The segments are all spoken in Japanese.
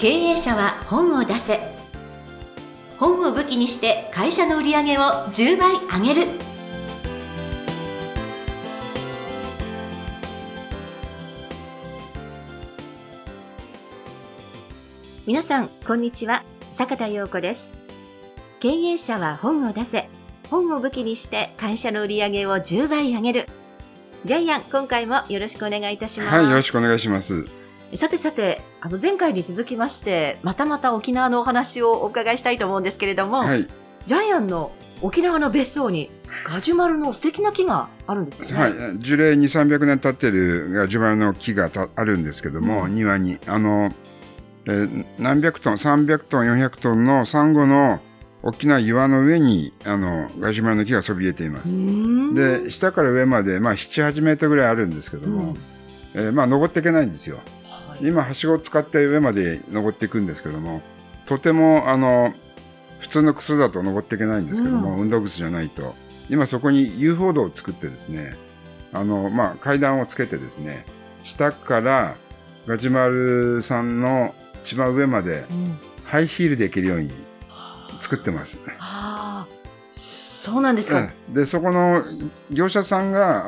経営者は本を出せ。本を武器にして会社の売り上げを10倍上げる。皆さんこんにちは、坂田陽子です。経営者は本を出せ。本を武器にして会社の売り上げを10倍上げる。ジャイアン、今回もよろしくお願いいたします。はい、よろしくお願いします。さて、前回に続きまして、またまた沖縄のお話をお伺いしたいと思うんですけれども、はい、ジャイアンの沖縄の別荘にガジュマルの素敵な木があるんですよね。はい、樹齢 2,300 年経ってるガジュマルの木があるんですけども、うん、庭に何百トン、300トン、400トンのサンゴの大きな岩の上にガジュマルの木がそびえています。で、下から上まで、7、8メートルぐらいあるんですけども、登っていけないんですよ。今はしごを使って上まで登っていくんですけども、とても普通の靴だと登っていけないんですけども、運動靴じゃないと、今そこに遊歩道を作ってですね、階段をつけてですね、下からガジュマルさんの一番上までハイヒールで行けるように作ってます。そうなんですか。で、そこの業者さんが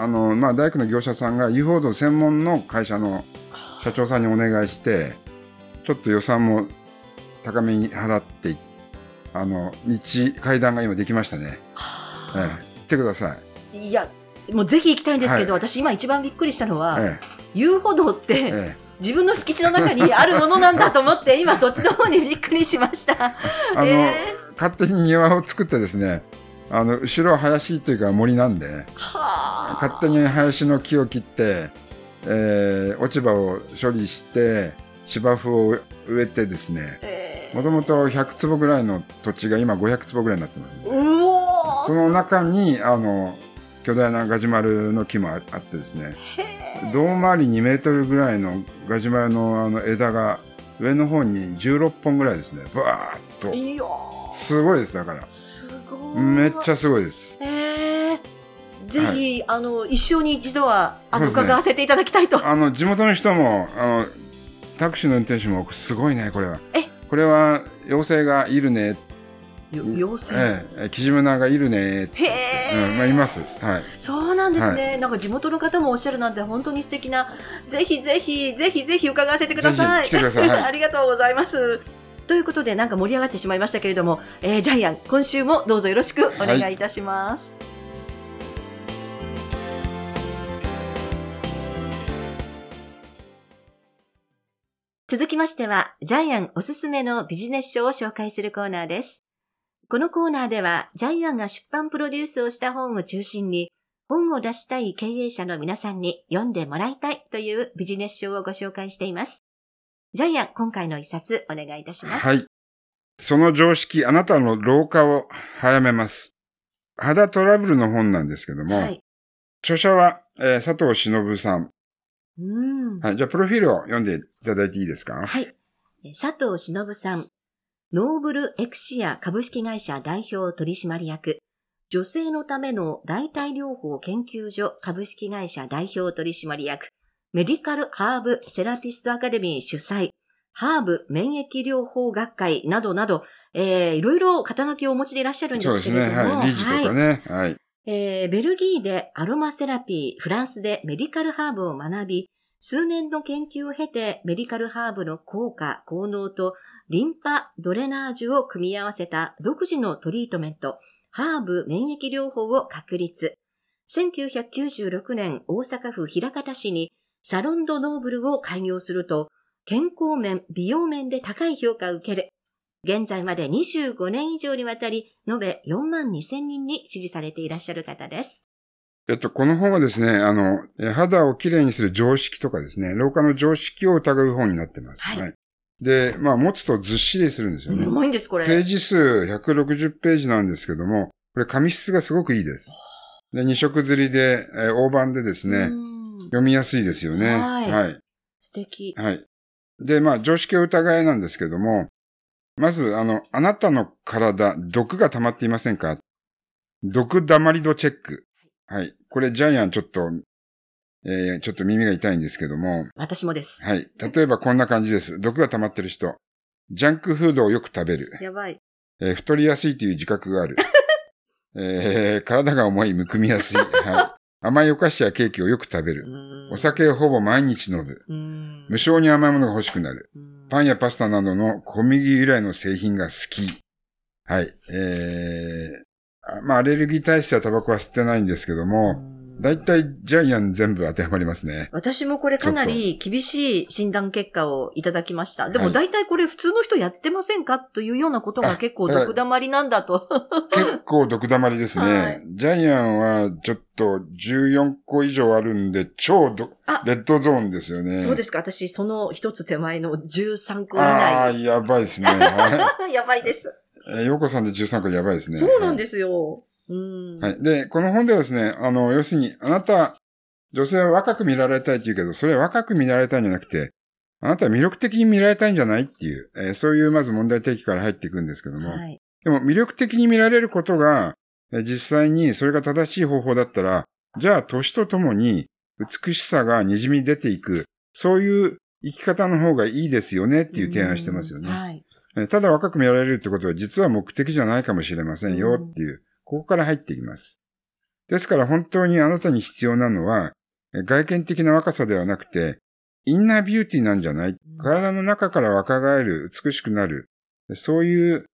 大工の業者さんが遊歩道専門の会社の社長さんにお願いして、ちょっと予算も高めに払って、階段が今できましたね。来てください。いや、もうぜひ行きたいんですけど、私今一番びっくりしたのは、遊歩道って、自分の敷地の中にあるものなんだと思って、今そっちの方にびっくりしました。勝手に庭を作ってですね、後ろは林というか森なんで、勝手に林の木を切って、落ち葉を処理して芝生を植えてですね、もともと100坪ぐらいの土地が今500坪ぐらいになってます、ね、その中に巨大なガジュマルの木もあってですね、胴回り2メートルぐらいのガジュマルの枝が上の方に16本ぐらいですね、バーっと。いや、すごいです。だからすごい、めっちゃすごいです。ぜひ、一生に一度は伺わせていただきたいと。地元の人もタクシーの運転手もすごいね、これは。これは妖精がいるね。妖精、キジムナーがいるね。います、はい。そうなんですね、なんか地元の方もおっしゃるなんて本当に素敵な。ぜひ伺わせてください。来てください、ありがとうございます。ということで、なんか盛り上がってしまいましたけれども、ジャイアン、今週もどうぞよろしくお願いいたします。はい、続きましては、ジャイアンおすすめのビジネス書を紹介するコーナーです。このコーナーでは、ジャイアンが出版プロデュースをした本を中心に、本を出したい経営者の皆さんに読んでもらいたいというビジネス書をご紹介しています。ジャイアン、今回の一冊お願いいたします。はい。その常識、あなたの老化を早めます。肌トラブルの本なんですけども、著者は、佐藤忍さん。じゃあプロフィールを読んでいただいていいですか。はい。佐藤忍さん、ノーブルエクシア株式会社代表取締役、女性のための代替療法研究所株式会社代表取締役、メディカルハーブセラピストアカデミー主催、ハーブ免疫療法学会などなど、いろいろ肩書きをお持ちでいらっしゃるんですけれども、理事とかね、ベルギーでアロマセラピー、フランスでメディカルハーブを学び、数年の研究を経てメディカルハーブの効果、効能とリンパドレナージュを組み合わせた独自のトリートメント、ハーブ免疫療法を確立。1996年大阪府枚方市にサロンドノーブルを開業すると、健康面、美容面で高い評価を受ける。現在まで25年以上にわたり、延べ42,000人に支持されていらっしゃる方です。この本はですね、肌をきれいにする常識とかですね、老化の常識を疑う本になってます。で、持つとずっしりするんですよね。重いんです、これ。ページ数160ページなんですけども、これ紙質がすごくいいです。で、2色刷りで、大判でですね、読みやすいですよね。素敵。で、常識を疑えなんですけども、まず、あなたの体、毒が溜まっていませんか？毒だまり度チェック。これジャイアンちょっと耳が痛いんですけども。私もです。例えばこんな感じです。毒が溜まってる人。ジャンクフードをよく食べる。やばい。太りやすいという自覚がある。体が重い、むくみやすい。はい。甘いお菓子やケーキをよく食べる。お酒をほぼ毎日飲む。無性に甘いものが欲しくなる。パンやパスタなどの小麦由来の製品が好き。はい。まあ、アレルギー体質やタバコは吸ってないんですけども、だいたいジャイアン全部当てはまりますね。私もこれかなり厳しい診断結果をいただきました。でもだいたいこれ普通の人やってませんかというようなことが結構毒溜まりなんだと。結構毒溜まりですね、はい。ジャイアンはちょっと14個以上あるんで超レッドゾーンですよね。そうですか。私その一つ手前の13個以内。ああ、やばいですね。やばいです。陽子さんで13個やばいですね。そうなんですよ。はいはい。で、この本ではですね、要するに、あなた、女性は若く見られたいって言うけど、それは若く見られたいんじゃなくて、あなたは魅力的に見られたいんじゃないっていう、そういうまず問題提起から入っていくんですけども、はい、でも魅力的に見られることが、実際にそれが正しい方法だったら、じゃあ、年とともに美しさが滲み出ていく、そういう生き方の方がいいですよねっていう提案してますよね。はい、ただ若く見られるってことは、実は目的じゃないかもしれませんよっていう、ここから入っていきます。ですから本当にあなたに必要なのは、外見的な若さではなくて、インナービューティーなんじゃない。体の中から若返る、美しくなる、そういう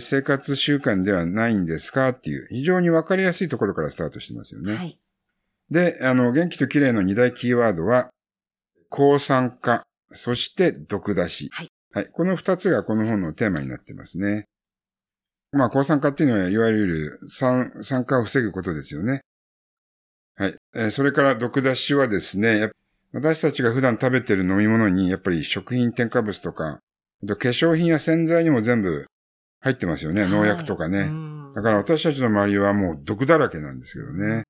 生活習慣ではないんですかっていう、非常にわかりやすいところからスタートしてますよね。はい、で、元気と綺麗の2大キーワードは、抗酸化、そして毒出し。はい。はい。この2つがこの本のテーマになってますね。まあ、抗酸化っていうのは、いわゆる酸化を防ぐことですよね。はい。それから、毒出しはですね、私たちが普段食べてる飲み物に、やっぱり食品添加物とか、あと化粧品や洗剤にも全部入ってますよね。農薬とかね。だから私たちの周りはもう毒だらけなんですけどね。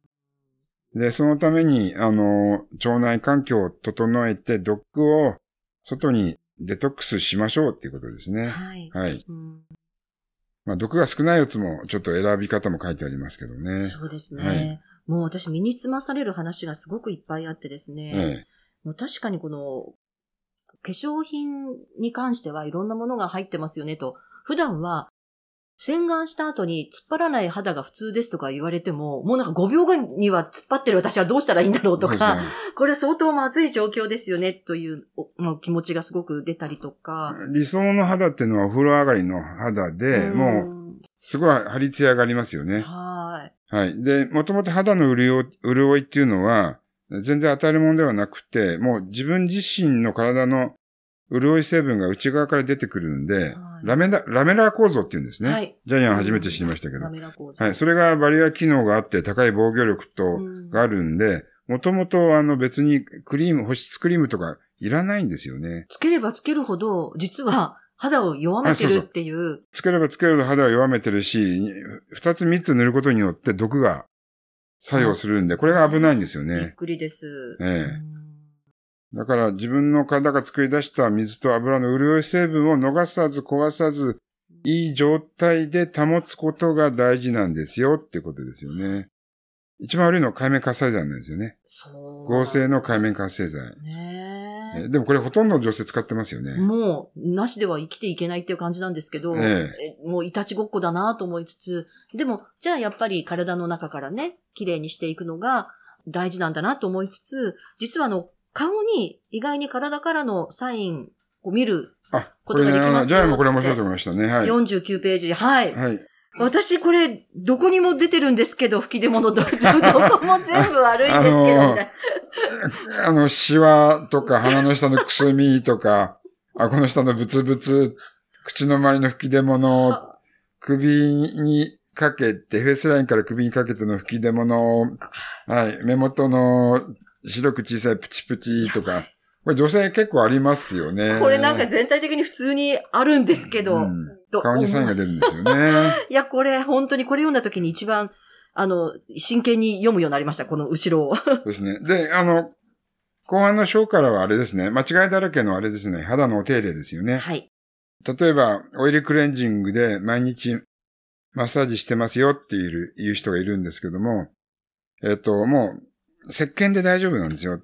で、そのために、腸内環境を整えて、毒を外にデトックスしましょうっていうことですね。はい。はい。まあ、毒が少ないやつも、ちょっと選び方も書いてありますけどね。そうですね。はい、もう私、身につまされる話がすごくいっぱいあってですね。もう確かにこの、化粧品に関してはいろんなものが入ってますよねと。普段は、洗顔した後に突っ張らない肌が普通ですとか言われても、もうなんか5秒後には突っ張ってる私はどうしたらいいんだろうとか、ね、これ相当まずい状況ですよねという気持ちがすごく出たりとか。理想の肌っていうのはお風呂上がりの肌で、もうすごい張り艶がありますよね。はい。はい。で、もともと肌の潤いっていうのは全然与えるものではなくて、もう自分自身の体の潤い成分が内側から出てくるんで、ラメラ構造って言うんですね。はい、ジャイアン初めて知りましたけど。ラメラ構造。はい。それがバリア機能があって高い防御力があるんで、もともと別に保湿クリームとかいらないんですよね。つければつけるほど、実は肌を弱めてるっていう。そうそう。つければつけるほど肌を弱めてるし、2つ3つ塗ることによって毒が作用するんで、これが危ないんですよね。びっくりです。だから自分の体が作り出した水と油の潤い成分を逃さず壊さずいい状態で保つことが大事なんですよってことですよね。一番悪いのは界面活性剤なんですよね。そう。合成の界面活性剤。ね。でもこれほとんどの女性使ってますよね。もうなしでは生きていけないっていう感じなんですけど、もういたちごっこだなと思いつつ、でもじゃあやっぱり体の中からね、綺麗にしていくのが大事なんだなと思いつつ、実は顔に意外に体からのサインを見ることができますよ。ジャイアンもこれ面白いと思いましたね。はい。49ページ。はい。はい。私これ、どこにも出てるんですけど、吹き出物、どこも全部悪いんですけど、シワとか鼻の下のくすみとか、顎の下のブツブツ、口の周りの吹き出物、首に、かけて、フェイスラインから首にかけての吹き出物を、はい、目元の白く小さいプチプチとか、これ女性結構ありますよね。これなんか全体的に普通にあるんですけど、顔にサインが出るんですよね。いや、これ本当にこれ読んだ時に一番、真剣に読むようになりました、この後ろを。そうですね。で、後半の章からはあれですね、間違いだらけのあれですね、肌のお手入れですよね。はい。例えば、オイルクレンジングで毎日、マッサージしてますよっていう人がいるんですけども、もう、石鹸で大丈夫なんですよ。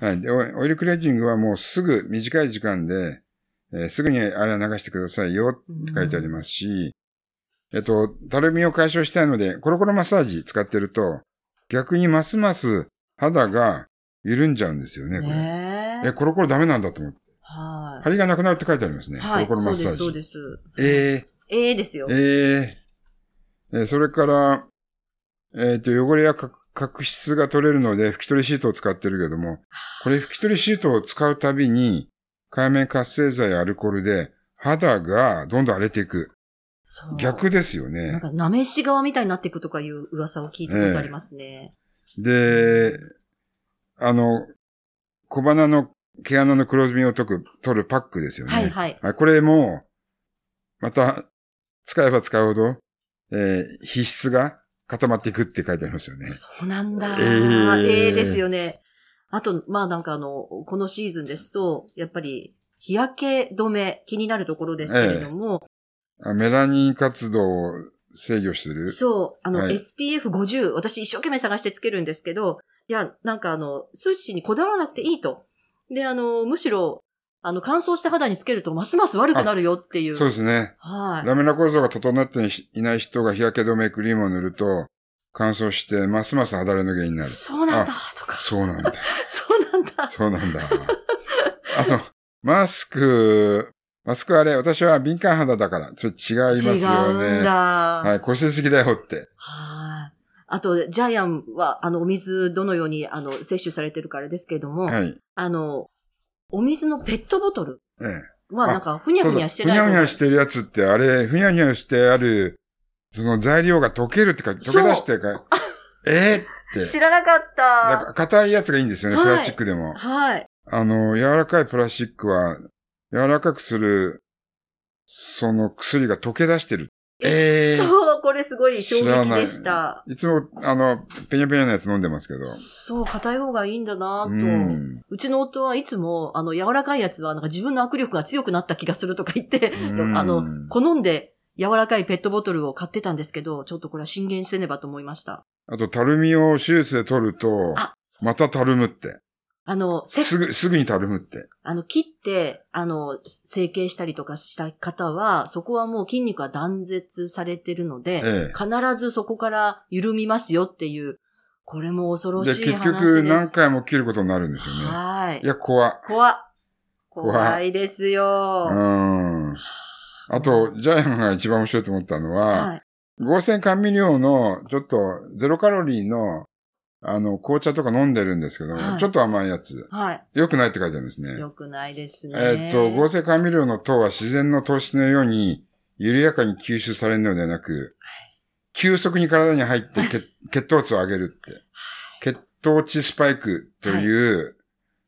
はい。で、オイルクレンジングはもうすぐ短い時間で、すぐにあれは流してくださいよって書いてありますし、たるみを解消したいので、コロコロマッサージ使ってると、逆にますます肌が緩んじゃうんですよね、これ。コロコロダメなんだと思って。はい。張りがなくなるって書いてありますね。はい、コロコロマッサージ。そうです、そうです。ですよ。それから、汚れや角質が取れるので、拭き取りシートを使ってるけども、これ拭き取りシートを使うたびに、界面活性剤やアルコールで、肌がどんどん荒れていく。そう。逆ですよね。なんか、なめし側みたいになっていくとかいう噂を聞いたことありますね。で、小鼻の毛穴の黒ずみを取るパックですよね。はいはい。これも、また、使えば使うほど、皮質が固まっていくって書いてありますよね。そうなんだ。ですよね。あと、まあなんかこのシーズンですと、やっぱり、日焼け止め、気になるところですけれども。メラニン活動を制御する。そう。はい、SPF50、私一生懸命探してつけるんですけど、いや、なんか数値にこだわらなくていいと。で、むしろ、乾燥した肌につけるとますます悪くなるよっていう。そうですね。はい。ラメラ構造が整っていない人が日焼け止めクリームを塗ると、乾燥してますます肌荒れの原因になる。そうなんだ、とか。そうなんだ。そうなんだ。そうなんだ。マスクあれ、私は敏感肌だから、ちょっと違いますよね。違うんだ。はい、こすりすぎだよって。はい。あと、ジャイアンは、お水どのように、摂取されてるからですけれども、はい。お水のペットボトルは、なんか、ふにゃふにゃしてない。ふにゃふにゃしてるやつって、あれ、ふにゃふにゃしてある、その材料が溶けるってか、溶け出してか、って。知らなかった。なんか、硬いやつがいいんですよね、はい、プラスチックでも。はい。柔らかいプラスチックは、柔らかくする、その薬が溶け出してる。そう、これすごい衝撃でした。いつも、ペニャペニャのやつ飲んでますけど。そう、硬い方がいいんだなぁと、うん。うちの夫はいつも、柔らかいやつは、なんか自分の握力が強くなった気がするとか言って、好んで柔らかいペットボトルを買ってたんですけど、ちょっとこれは進言せねばと思いました。あと、たるみを手術で取ると、またたるむって。すぐにたるむって。切って、整形したりとかした方は、そこはもう筋肉は断絶されてるので、必ずそこから緩みますよっていう、これも恐ろしい話です。で、結局何回も切ることになるんですよね。はい。いや、怖いですよ。あと、ジャイアンが一番面白いと思ったのは、はい、合成甘味料の、ちょっとゼロカロリーの、紅茶とか飲んでるんですけど、はい、ちょっと甘いやつ。はい。良くないって書いてあるんですね。良くないですね。合成甘味料の糖は自然の糖質のように、緩やかに吸収されるのではなく、急速に体に入って血糖値を上げるって。血糖値スパイクという、はい、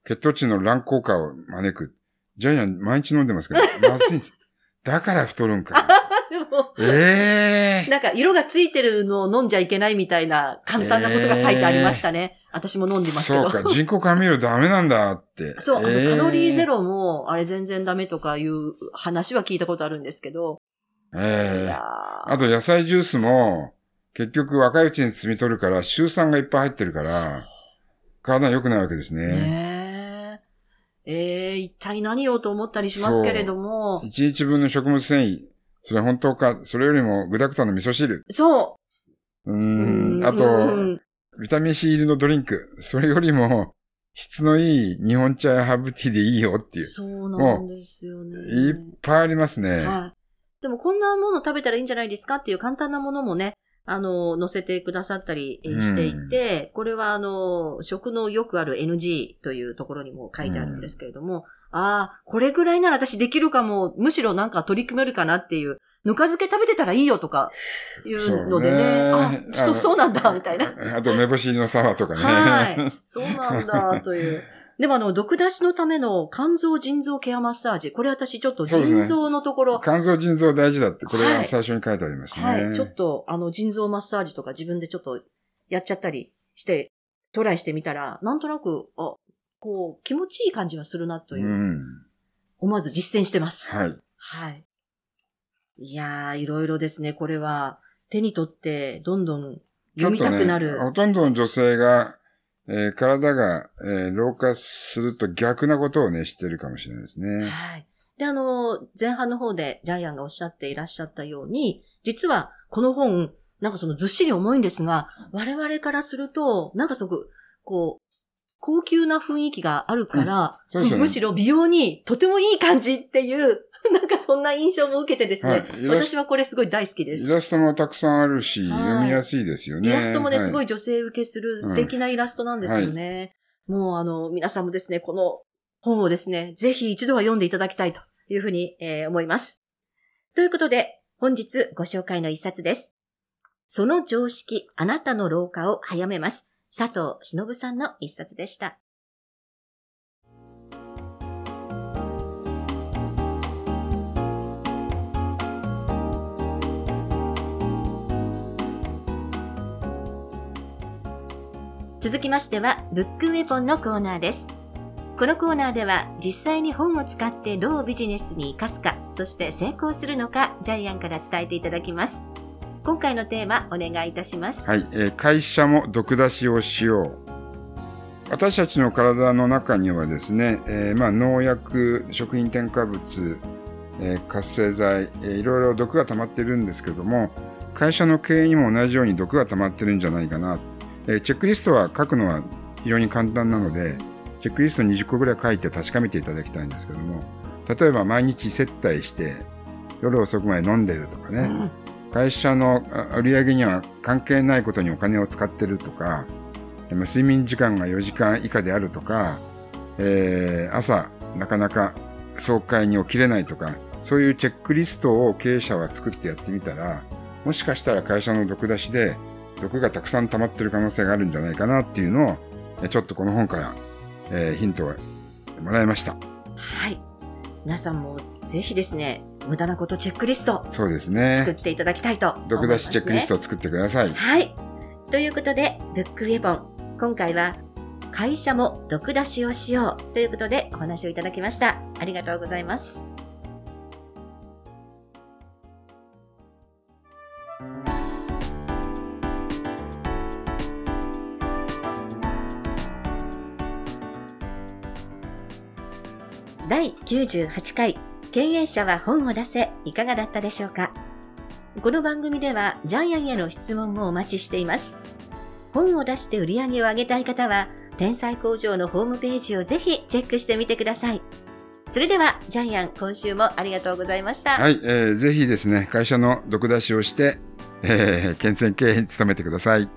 血糖値の乱高下を招く。ジャイアン毎日飲んでますけど、まずいんです。だから太るんか。なんか色がついてるのを飲んじゃいけないみたいな簡単なことが書いてありましたね。私も飲んでますけど。そうか、人工甘味料ダメなんだって。そう、カロリーゼロも、あれ全然ダメとかいう話は聞いたことあるんですけど。あと野菜ジュースも、結局若いうちに摘み取るから、シュウ酸がいっぱい入ってるから、体良くないわけですね。一体何をと思ったりしますけれども。一日分の食物繊維。それ本当か、それよりも具沢山の味噌汁。そう。あと、ビタミン C 入りのドリンク。それよりも、質のいい日本茶やハーブティーでいいよっていう。そうなんですよね。いっぱいありますね。はい。でもこんなもの食べたらいいんじゃないですかっていう簡単なものもね、載せてくださったりしていて、これは食のよくある NG というところにも書いてあるんですけれども、これぐらいなら私できるかも、むしろなんか取り組めるかなっていう、ぬか漬け食べてたらいいよとかいうのでね、そうなんだ、みたいな。あと、梅干しのサワーとかね。はい。そうなんだ、という。でも毒出しのための肝臓腎臓ケアマッサージ。これ私ちょっと腎臓のところ。ね、肝臓腎臓大事だって、これは最初に書いてありますね。はい。はい、ちょっと、腎臓マッサージとか自分でちょっとやっちゃったりして、トライしてみたら、なんとなく、気持ちいい感じはするなという。思わず実践してます。はい。はい。いやー、いろいろですね、これは。手に取って、どんどん読みたくなる。ね、ほとんどの女性が、体が、老化すると逆なことをね、してるかもしれないですね。はい。で、前半の方でジャイアンがおっしゃっていらっしゃったように、実はこの本、なんかそのずっしり重いんですが、我々からすると、なんかすごく、こう、高級な雰囲気があるから、うんね、むしろ美容にとてもいい感じっていう、なんかそんな印象も受けてですね、はい、私はこれすごい大好きです。イラストもたくさんあるし、読みやすいですよね。イラストもね、はい、すごい女性受けする素敵なイラストなんですよね。はい、もう皆さんもですね、この本をですね、ぜひ一度は読んでいただきたいというふうに、思います。ということで、本日ご紹介の一冊です。その常識、あなたの老化を早めます。佐藤忍さんの一冊でした。続きましては、ブックウェポンのコーナーです。このコーナーでは、実際に本を使ってどうビジネスに生かすか、そして成功するのか、ジャイアンから伝えていただきます。今回のテーマ、お願いいたします。はい、会社も毒出しをしよう。私たちの体の中にはですね、農薬、食品添加物、活性剤、いろいろ毒が溜まってるんですけども、会社の経営にも同じように毒が溜まってるんじゃないかな。チェックリストは書くのは非常に簡単なので、チェックリスト20個ぐらい書いて確かめていただきたいんですけども、例えば毎日接待して夜遅くまで飲んでるとかね、会社の売り上げには関係ないことにお金を使ってるとか、睡眠時間が4時間以下であるとか、朝なかなか爽快に起きれないとか、そういうチェックリストを経営者は作ってやってみたら、もしかしたら会社の毒出しで毒がたくさん溜まってる可能性があるんじゃないかなっていうのを、ちょっとこの本から、ヒントをもらいました。はい。皆さんもぜひですね、無駄なことチェックリスト、そうですね、作っていただきたいと思いますね。毒出しチェックリストを作ってください。はい。ということで、ブックウェポン、今回は会社も毒出しをしようということでお話をいただきました。ありがとうございます。第98回経営者は本を出せ、いかがだったでしょうか。この番組ではジャイアンへの質問もお待ちしています。本を出して売り上げを上げたい方は、天才工場のホームページをぜひチェックしてみてください。それではジャイアン、今週もありがとうございました。はい、ぜひですね、会社の毒出しをして、健全経営に努めてください。